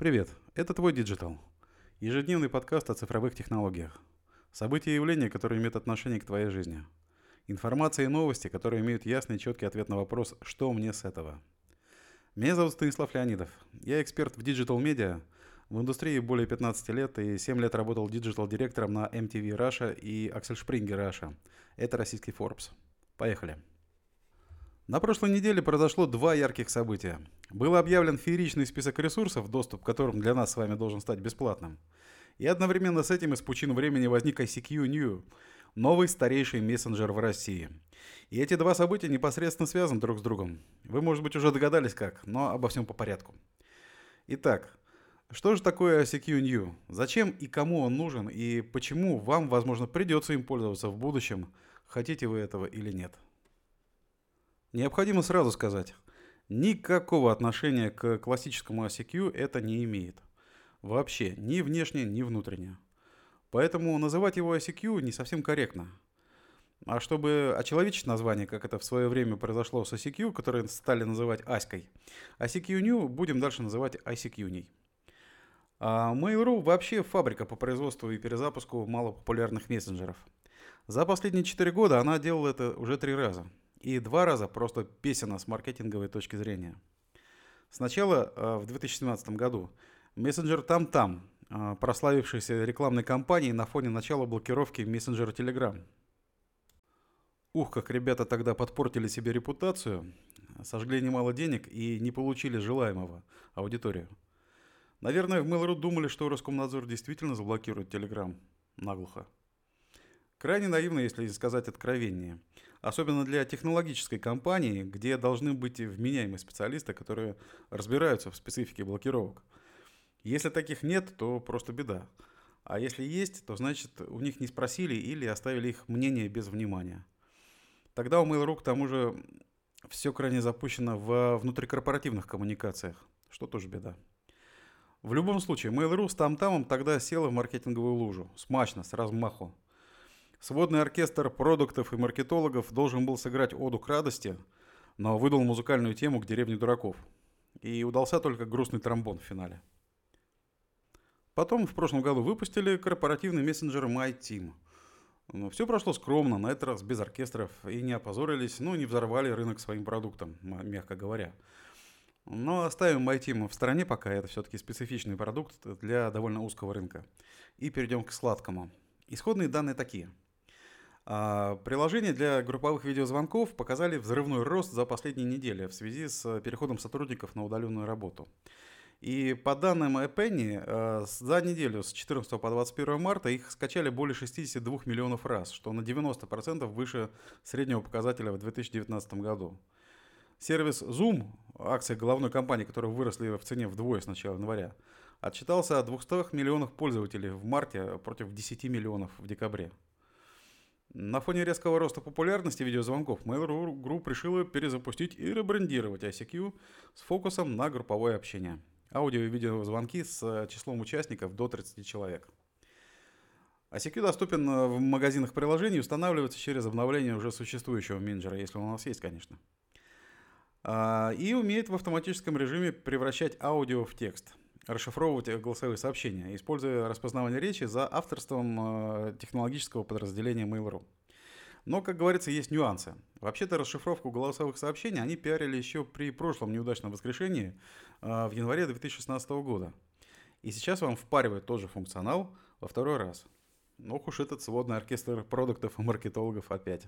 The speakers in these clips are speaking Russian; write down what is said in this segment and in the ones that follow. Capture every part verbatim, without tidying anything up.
Привет, это твой Digital. Ежедневный подкаст о цифровых технологиях. События и явления, которые имеют отношение к твоей жизни. Информация и новости, которые имеют ясный и четкий ответ на вопрос «Что мне с этого?». Меня зовут Станислав Леонидов. Я эксперт в Digital Media, в индустрии более пятнадцати лет и семь лет работал диджитал-директором на эм ти ви Russia и Axel Springer Russia. Это российский Forbes. Поехали. На прошлой неделе произошло два ярких события. Был объявлен фееричный список ресурсов, доступ к которым для нас с вами должен стать бесплатным. И одновременно с этим из пучин времени возник ай си кью New, новый старейший мессенджер в России. И эти два события непосредственно связаны друг с другом. Вы, может быть, уже догадались как, но обо всем по порядку. Итак, что же такое ай си кью New? Зачем и кому он нужен? И почему вам, возможно, придется им пользоваться в будущем, хотите вы этого или нет? Необходимо сразу сказать, никакого отношения к классическому ай си кью это не имеет. Вообще, ни внешне, ни внутренне. Поэтому называть его ай си кью не совсем корректно. А чтобы очеловечить название, как это в свое время произошло с ай си кью, которое стали называть Аськой, ай си кью New будем дальше называть ай си кью-ней. А Mail.ru вообще фабрика по производству и перезапуску малопопулярных мессенджеров. За последние четыре года она делала это уже три раза. И два раза просто песенно с маркетинговой точки зрения. Сначала в две тысячи семнадцатом году мессенджер TamTam, прославившийся рекламной кампанией на фоне начала блокировки мессенджера Telegram. Ух, как ребята тогда подпортили себе репутацию, сожгли немало денег и не получили желаемого аудиторию. Наверное, в Mail.ru думали, что Роскомнадзор действительно заблокирует Telegram наглухо. Крайне наивно, если сказать откровеннее. Особенно для технологической компании, где должны быть вменяемые специалисты, которые разбираются в специфике блокировок. Если таких нет, то просто беда. А если есть, то значит у них не спросили или оставили их мнение без внимания. Тогда у Mail.ru к тому же все крайне запущено во внутрикорпоративных коммуникациях, что тоже беда. В любом случае, Mail.ru с TamTam'ом тогда села в маркетинговую лужу, смачно, с размаху. Сводный оркестр продуктов и маркетологов должен был сыграть оду к радости, но выдал музыкальную тему к деревне дураков. И удался только грустный тромбон в финале. Потом в прошлом году выпустили корпоративный мессенджер MyTeam. Все прошло скромно, на этот раз без оркестров, и не опозорились, ну не взорвали рынок своим продуктом, мягко говоря. Но оставим MyTeam в стороне пока, это все-таки специфичный продукт для довольно узкого рынка. И перейдем к сладкому. Исходные данные такие. Приложения для групповых видеозвонков показали взрывной рост за последние недели в связи с переходом сотрудников на удаленную работу. И по данным Epenny, за неделю с четырнадцатого по двадцать первое марта их скачали более шестидесяти двух миллионов раз, что на девяносто процентов выше среднего показателя в две тысячи девятнадцатом году. Сервис Zoom, акции головной компании, которые выросли в цене вдвое с начала января, отчитался о двухстах миллионах пользователей в марте против десяти миллионов в декабре. На фоне резкого роста популярности видеозвонков Mail.ru Group решила перезапустить и ребрендировать ай си кью с фокусом на групповое общение. Аудио- и видеозвонки с числом участников до тридцати человек. ай си кью доступен в магазинах приложений и устанавливается через обновление уже существующего менеджера, если он у нас есть, конечно. И умеет в автоматическом режиме превращать аудио в текст. Расшифровывать голосовые сообщения, используя распознавание речи за авторством технологического подразделения Mail.ru. Но, как говорится, есть нюансы. Вообще-то расшифровку голосовых сообщений они пиарили еще при прошлом неудачном воскрешении в январе две тысячи шестнадцатого года. И сейчас вам впаривают тот же функционал во второй раз. Ох уж этот сводный оркестр продуктов и маркетологов опять.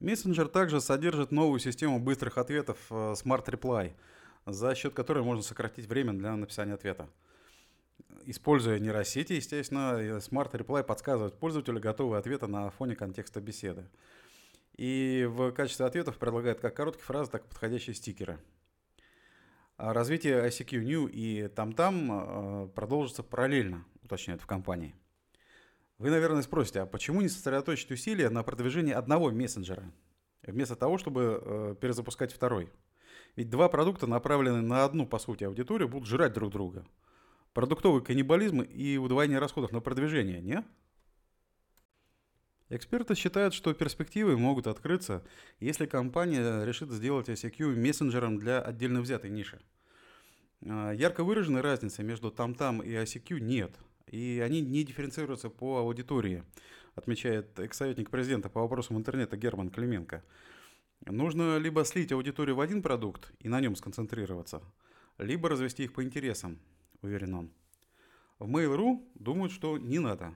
Мессенджер также содержит новую систему быстрых ответов Smart Reply, за счет которой можно сократить время для написания ответа. Используя нейросети, естественно, Smart Reply подсказывает пользователю готовые ответы на фоне контекста беседы. И в качестве ответов предлагает как короткие фразы, так и подходящие стикеры. Развитие ай си кью New и TamTam продолжится параллельно, уточняют в компании. Вы, наверное, спросите, а почему не сосредоточить усилия на продвижении одного мессенджера, вместо того, чтобы перезапускать второй? Ведь два продукта, направленные на одну, по сути, аудиторию, будут жрать друг друга. Продуктовый каннибализм и удвоение расходов на продвижение, не? Эксперты считают, что перспективы могут открыться, если компания решит сделать ай си кью мессенджером для отдельно взятой ниши. Ярко выраженной разницы между TamTam и ай си кью нет, и они не дифференцируются по аудитории, отмечает экс-советник президента по вопросам интернета Герман Клименко. Нужно либо слить аудиторию в один продукт и на нем сконцентрироваться, либо развести их по интересам, уверен он. В Mail.ru думают, что не надо.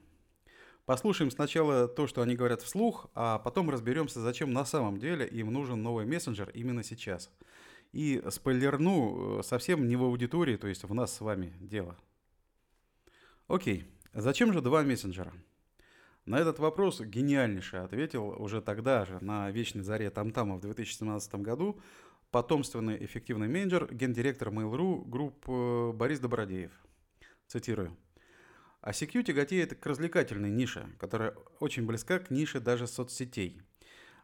Послушаем сначала то, что они говорят вслух, а потом разберемся, зачем на самом деле им нужен новый мессенджер именно сейчас. И спойлерну, совсем не в аудитории, то есть в нас с вами дело. Окей, зачем же два мессенджера? На этот вопрос гениальнейше ответил уже тогда же, на вечной заре Тамтама в две тысячи семнадцатом году, потомственный эффективный менеджер, гендиректор Mail.ru групп Борис Добродеев. Цитирую. ай си кью тяготеет к развлекательной нише, которая очень близка к нише даже соцсетей.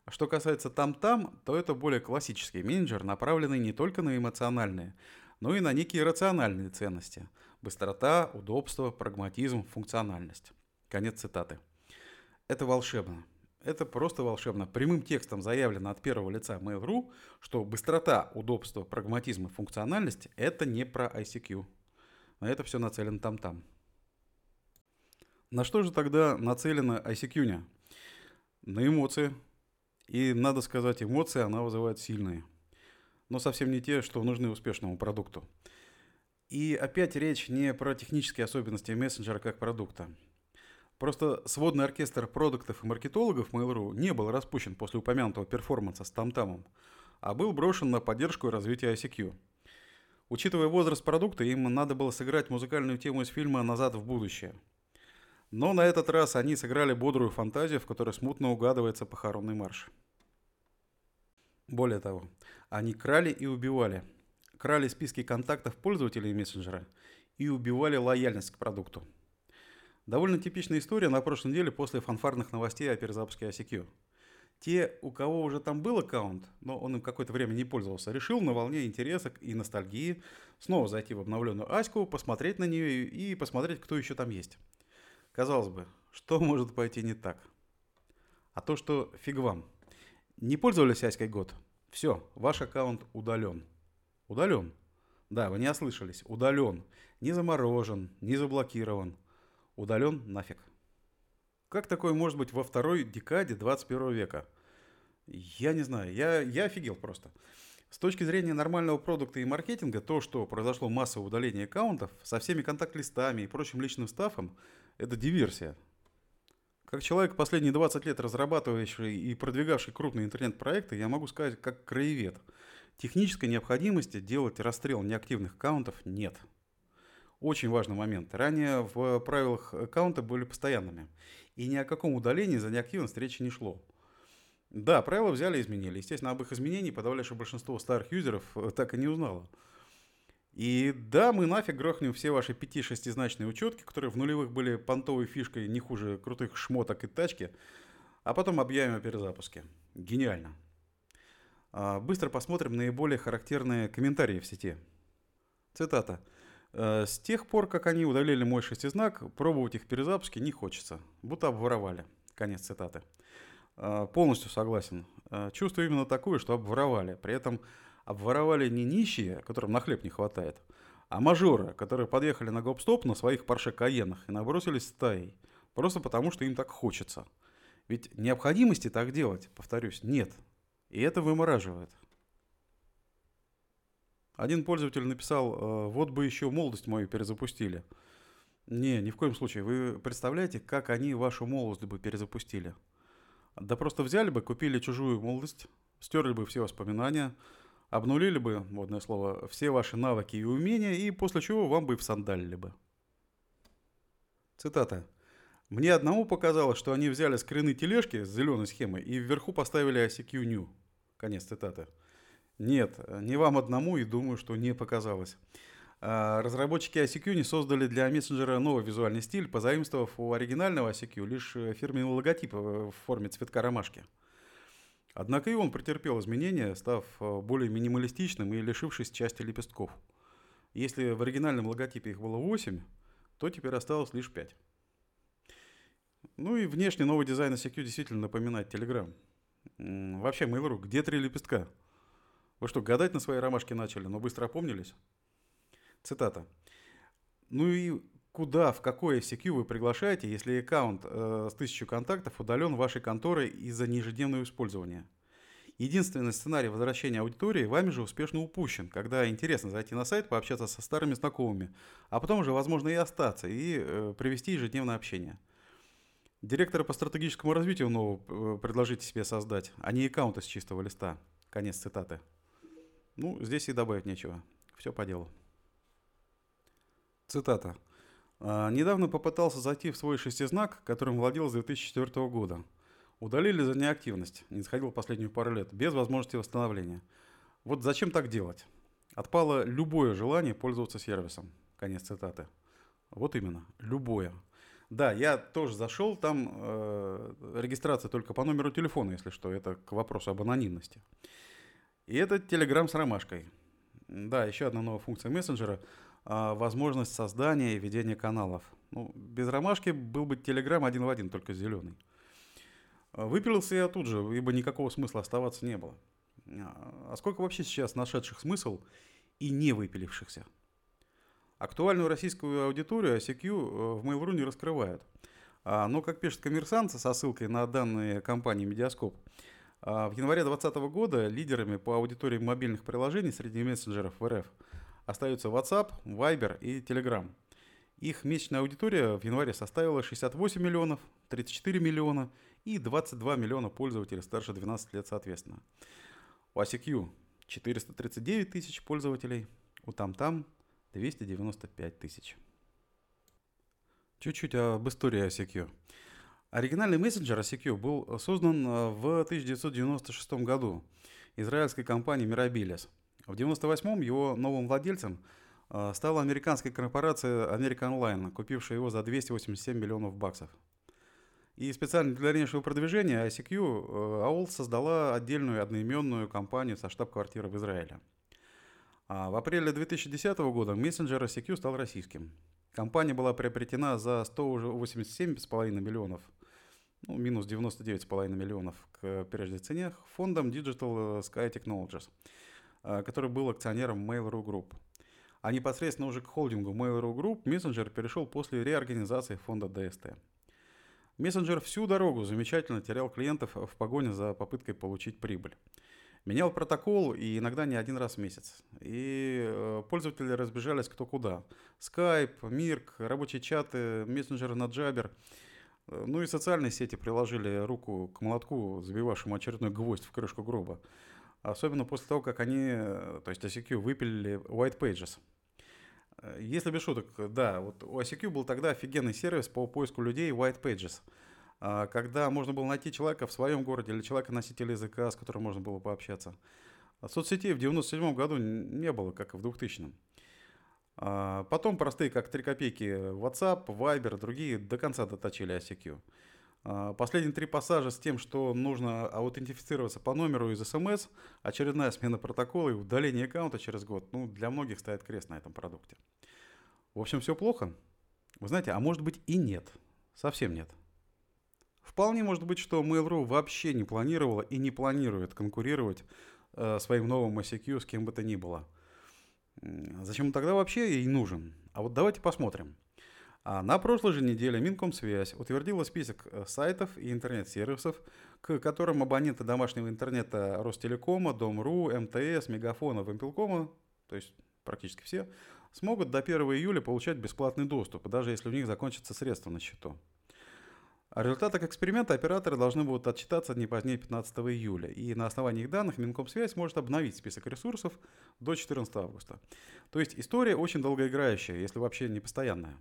Что касается TamTam, то это более классический менеджер, направленный не только на эмоциональные, но и на некие рациональные ценности. Быстрота, удобство, прагматизм, функциональность. Конец цитаты. Это волшебно. Это просто волшебно. Прямым текстом заявлено от первого лица Mail.ru, что быстрота, удобство, прагматизм и функциональность – это не про ай си кью. На это все нацелен TamTam. На что же тогда нацелена ай си кью-ня? На эмоции. И, надо сказать, эмоции она вызывает сильные. Но совсем не те, что нужны успешному продукту. И опять речь не про технические особенности мессенджера как продукта. Просто сводный оркестр продуктов и маркетологов Mail.ru не был распущен после упомянутого перформанса с TamTam, а был брошен на поддержку и развитие ай си кью. Учитывая возраст продукта, им надо было сыграть музыкальную тему из фильма «Назад в будущее». Но на этот раз они сыграли бодрую фантазию, в которой смутно угадывается похоронный марш. Более того, они крали и убивали. Крали списки контактов пользователей мессенджера и убивали лояльность к продукту. Довольно типичная история на прошлой неделе после фанфарных новостей о перезапуске ай си кью. Те, у кого уже там был аккаунт, но он им какое-то время не пользовался, решил на волне интереса и ностальгии снова зайти в обновленную аську, посмотреть на нее и посмотреть, кто еще там есть. Казалось бы, что может пойти не так? А то, что фиг вам. Не пользовались Аськой год? Все, ваш аккаунт удален. Удален? Да, вы не ослышались. Удален. Не заморожен, не заблокирован. Удален нафиг. Как такое может быть во второй декаде двадцать первого века? Я не знаю, я, я офигел просто. С точки зрения нормального продукта и маркетинга, то, что произошло массовое удаление аккаунтов со всеми контакт-листами и прочим личным стафом, это диверсия. Как человек, последние двадцать лет разрабатывающий и продвигавший крупные интернет-проекты, я могу сказать, как краевед. Технической необходимости делать расстрел неактивных аккаунтов нет. Очень важный момент. Ранее в правилах аккаунта были постоянными. И ни о каком удалении за неактивность речи не шло. Да, правила взяли и изменили. Естественно, об их изменении подавляющее большинство старых юзеров так и не узнало. И да, мы нафиг грохнем все ваши пяти-шестизначные учетки, которые в нулевых были понтовой фишкой не хуже крутых шмоток и тачки, а потом объявим о перезапуске. Гениально. Быстро посмотрим наиболее характерные комментарии в сети. Цитата. «С тех пор, как они удалили мой шестизнак, пробовать их перезапуски не хочется. Будто обворовали». Конец цитаты. Полностью согласен. Чувство именно такое, что обворовали. При этом... Обворовали не нищие, которым на хлеб не хватает, а мажоры, которые подъехали на гоп-стоп на своих Porsche Cayenne и набросились стаей, просто потому, что им так хочется. Ведь необходимости так делать, повторюсь, нет. И это вымораживает. Один пользователь написал, вот бы еще молодость мою перезапустили. Не, ни в коем случае. Вы представляете, как они вашу молодость бы перезапустили? Да просто взяли бы, купили чужую молодость, стерли бы все воспоминания, обнулили бы, модное слово, все ваши навыки и умения, и после чего вам бы и всандалили бы. Цитата. «Мне одному показалось, что они взяли скрины тележки с зеленой схемой и вверху поставили ай си кью New». Конец цитаты. Нет, не вам одному, и думаю, что не показалось. Разработчики ай си кью не создали для мессенджера новый визуальный стиль, позаимствовав у оригинального ай си кью лишь фирменный логотип в форме цветка ромашки. Однако и он претерпел изменения, став более минималистичным и лишившись части лепестков. Если в оригинальном логотипе их было восемь, то теперь осталось лишь пять. Ну и внешне новый дизайн ай си кью действительно напоминает Telegram. Вообще, Mail.ru, где три лепестка? Вы что, гадать на своей ромашке начали, но быстро опомнились? Цитата. Ну и куда, в какой ай си кью вы приглашаете, если аккаунт э, с тысячей контактов удален вашей конторой из-за неежедневного использования? Единственный сценарий возвращения аудитории вами же успешно упущен, когда интересно зайти на сайт, пообщаться со старыми знакомыми, а потом уже, возможно, и остаться, и э, привести ежедневное общение. Директора по стратегическому развитию нового предложите себе создать, а не аккаунты с чистого листа. Конец цитаты. Ну, здесь и добавить нечего. Все по делу. Цитата. «Недавно попытался зайти в свой шестизнак, которым владел с две тысячи четвёртого года. Удалили за неактивность, не заходил последние пару лет, без возможности восстановления. Вот зачем так делать? Отпало любое желание пользоваться сервисом». Конец цитаты. Вот именно, любое. Да, я тоже зашел, там э, регистрация только по номеру телефона, если что, это к вопросу об анонимности. И это Telegram с ромашкой. Да, еще одна новая функция мессенджера э, – возможность создания и ведения каналов. Ну, без ромашки был бы Telegram один в один, только зеленый. Выпилился я тут же, ибо никакого смысла оставаться не было. А сколько вообще сейчас нашедших смысл и не выпилившихся? Актуальную российскую аудиторию ай си кью в Mail.ru не раскрывают. Но, как пишет «Коммерсант» со ссылкой на данные компании «Медиаскоп», в январе две тысячи двадцатого года лидерами по аудитории мобильных приложений среди мессенджеров в эр эф остаются WhatsApp, Viber и Telegram. Их месячная аудитория в январе составила шестьдесят восемь миллионов, тридцать четыре миллиона и двадцать два миллиона пользователей старше двенадцати лет соответственно. У ай си кью четыреста тридцать девять тысяч пользователей, у TamTam двести девяносто пять тысяч. Чуть-чуть об истории ай си кью. Оригинальный мессенджер ай си кью был создан в тысяча девятьсот девяносто шестом году израильской компанией Mirabilis. В девяносто восьмом его новым владельцем стала американская корпорация America Online, купившая его за двести восемьдесят семь миллионов баксов. И специально для дальнейшего продвижения ай си кью эй о эл создала отдельную одноименную компанию со штаб-квартирой в Израиле. А в апреле две тысячи десятого года мессенджер ай си кью стал российским. Компания была приобретена за сто восемьдесят семь целых пять десятых миллионов, ну, минус девяносто девять целых пять десятых миллионов к прежней цене, фондом Digital Sky Technologies, который был акционером Mail.ru Group. А непосредственно уже к холдингу Mail.ru Group мессенджер перешел после реорганизации фонда ди эс ти. Мессенджер всю дорогу замечательно терял клиентов в погоне за попыткой получить прибыль. Менял протокол и иногда не один раз в месяц. И пользователи разбежались кто куда. Skype, Mirk, рабочие чаты, мессенджеры на Jabber. Ну и социальные сети приложили руку к молотку, забивавшему очередной гвоздь в крышку гроба. Особенно после того, как они, то есть ай си кью, выпилили white pages. Если без шуток, да, вот у ай си кью был тогда офигенный сервис по поиску людей white pages. Когда можно было найти человека в своем городе или человека-носителя языка, с которым можно было пообщаться. Соцсетей в девяносто седьмом году не было, как и в двухтысячном. Потом простые, как три копейки, WhatsApp, Viber, другие до конца доточили ай си кью. Последние три пассажа с тем, что нужно аутентифицироваться по номеру из эс эм эс, очередная смена протокола и удаление аккаунта через год. Ну, для многих ставит крест на этом продукте. В общем, все плохо. Вы знаете, а может быть и нет. Совсем нет. Вполне может быть, что Mail.ru вообще не планировала и не планирует конкурировать э, своим новым ай си кью с кем бы то ни было. Зачем он тогда вообще ей нужен? А вот давайте посмотрим. А на прошлой же неделе Минкомсвязь утвердила список сайтов и интернет-сервисов, к которым абоненты домашнего интернета Ростелекома, Дом.ру, эм тэ эс, Мегафона, Вимпелкома, то есть практически все, смогут до первого июля получать бесплатный доступ, даже если у них закончатся средства на счету. О результатах эксперимента операторы должны будут отчитаться не позднее пятнадцатого июля, и на основании их данных Минкомсвязь может обновить список ресурсов до четырнадцатого августа. То есть история очень долгоиграющая, если вообще не постоянная.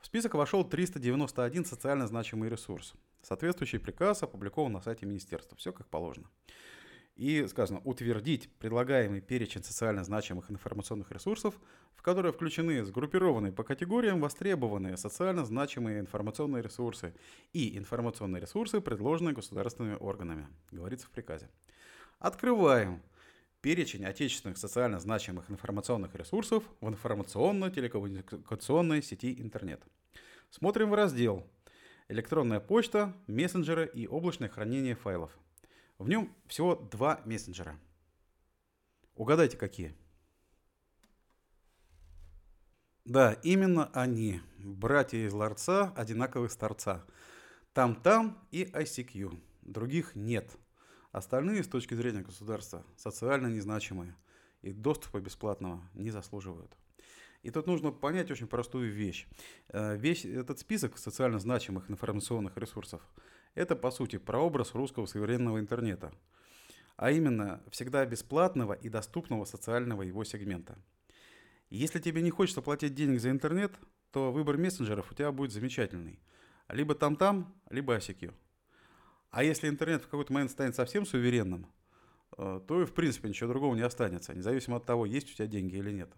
В список вошел триста девяносто один социально значимый ресурс. Соответствующий приказ опубликован на сайте министерства. Все как положено. И сказано утвердить предлагаемый перечень социально значимых информационных ресурсов, в которые включены сгруппированные по категориям востребованные социально значимые информационные ресурсы и информационные ресурсы, предложенные государственными органами, говорится в приказе. Открываем перечень отечественных социально значимых информационных ресурсов в информационно-телекоммуникационной сети интернет. Смотрим в раздел «Электронная почта», «Мессенджеры» и «Облачное хранение файлов». В нем всего два мессенджера. Угадайте, какие? Да, именно они, братья из ларца, одинаковых старца. TamTam и ай си кью. Других нет. Остальные, с точки зрения государства, социально незначимые и доступа бесплатного не заслуживают. И тут нужно понять очень простую вещь. Весь этот список социально значимых информационных ресурсов – это, по сути, прообраз русского современного интернета, а именно всегда бесплатного и доступного социального его сегмента. Если тебе не хочется платить денег за интернет, то выбор мессенджеров у тебя будет замечательный. Либо TamTam, либо ай си кью. А если интернет в какой-то момент станет совсем суверенным, то и в принципе ничего другого не останется, независимо от того, есть у тебя деньги или нет.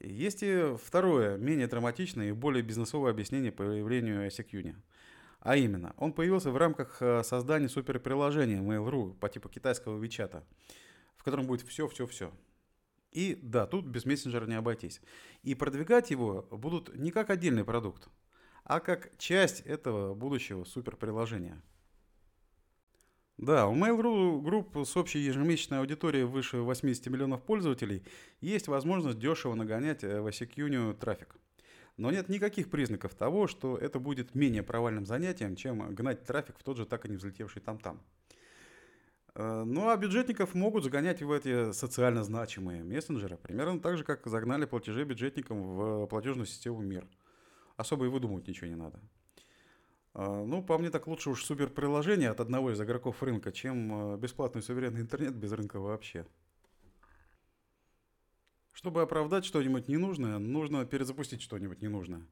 Есть и второе, менее драматичное и более бизнесовое объяснение появлению ай си кью. А именно, он появился в рамках создания суперприложения Mail.ru по типу китайского WeChat, в котором будет все-все-все. И да, тут без мессенджера не обойтись. И продвигать его будут не как отдельный продукт, а как часть этого будущего суперприложения. Да, у Mail.ru Group с общей ежемесячной аудиторией выше восемьдесят миллионов пользователей есть возможность дешево нагонять в ай си кью трафик. Но нет никаких признаков того, что это будет менее провальным занятием, чем гнать трафик в тот же так и не взлетевший TamTam. Ну а бюджетников могут загонять в эти социально значимые мессенджеры, примерно так же, как загнали платежи бюджетникам в платежную систему Mirk. Особо и выдумывать ничего не надо. Ну, по мне, так лучше уж суперприложение от одного из игроков рынка, чем бесплатный суверенный интернет без рынка вообще. Чтобы оправдать что-нибудь ненужное, нужно перезапустить что-нибудь ненужное.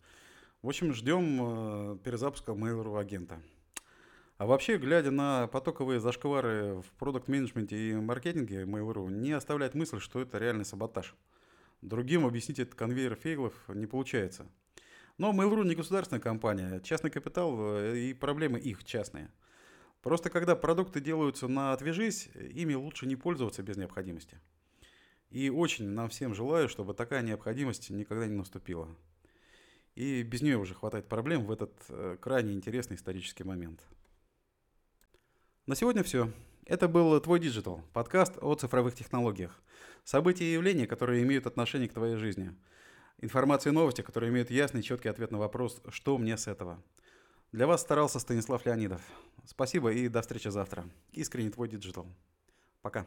В общем, ждем перезапуска Mail.ru агента. А вообще, глядя на потоковые зашквары в продакт-менеджменте и маркетинге Mail.ru, не оставляет мысль, что это реальный саботаж. Другим объяснить этот конвейер фейглов не получается. Но Mail.ru не государственная компания, частный капитал и проблемы их частные. Просто когда продукты делаются на «отвяжись», ими лучше не пользоваться без необходимости. И очень нам всем желаю, чтобы такая необходимость никогда не наступила. И без нее уже хватает проблем в этот крайне интересный исторический момент. На сегодня все. Это был «Твой Digital» – подкаст о цифровых технологиях. События и явления, которые имеют отношение к твоей жизни. Информация и новости, которые имеют ясный и четкий ответ на вопрос «Что мне с этого?». Для вас старался Станислав Леонидов. Спасибо и до встречи завтра. Искренне твой Digital. Пока.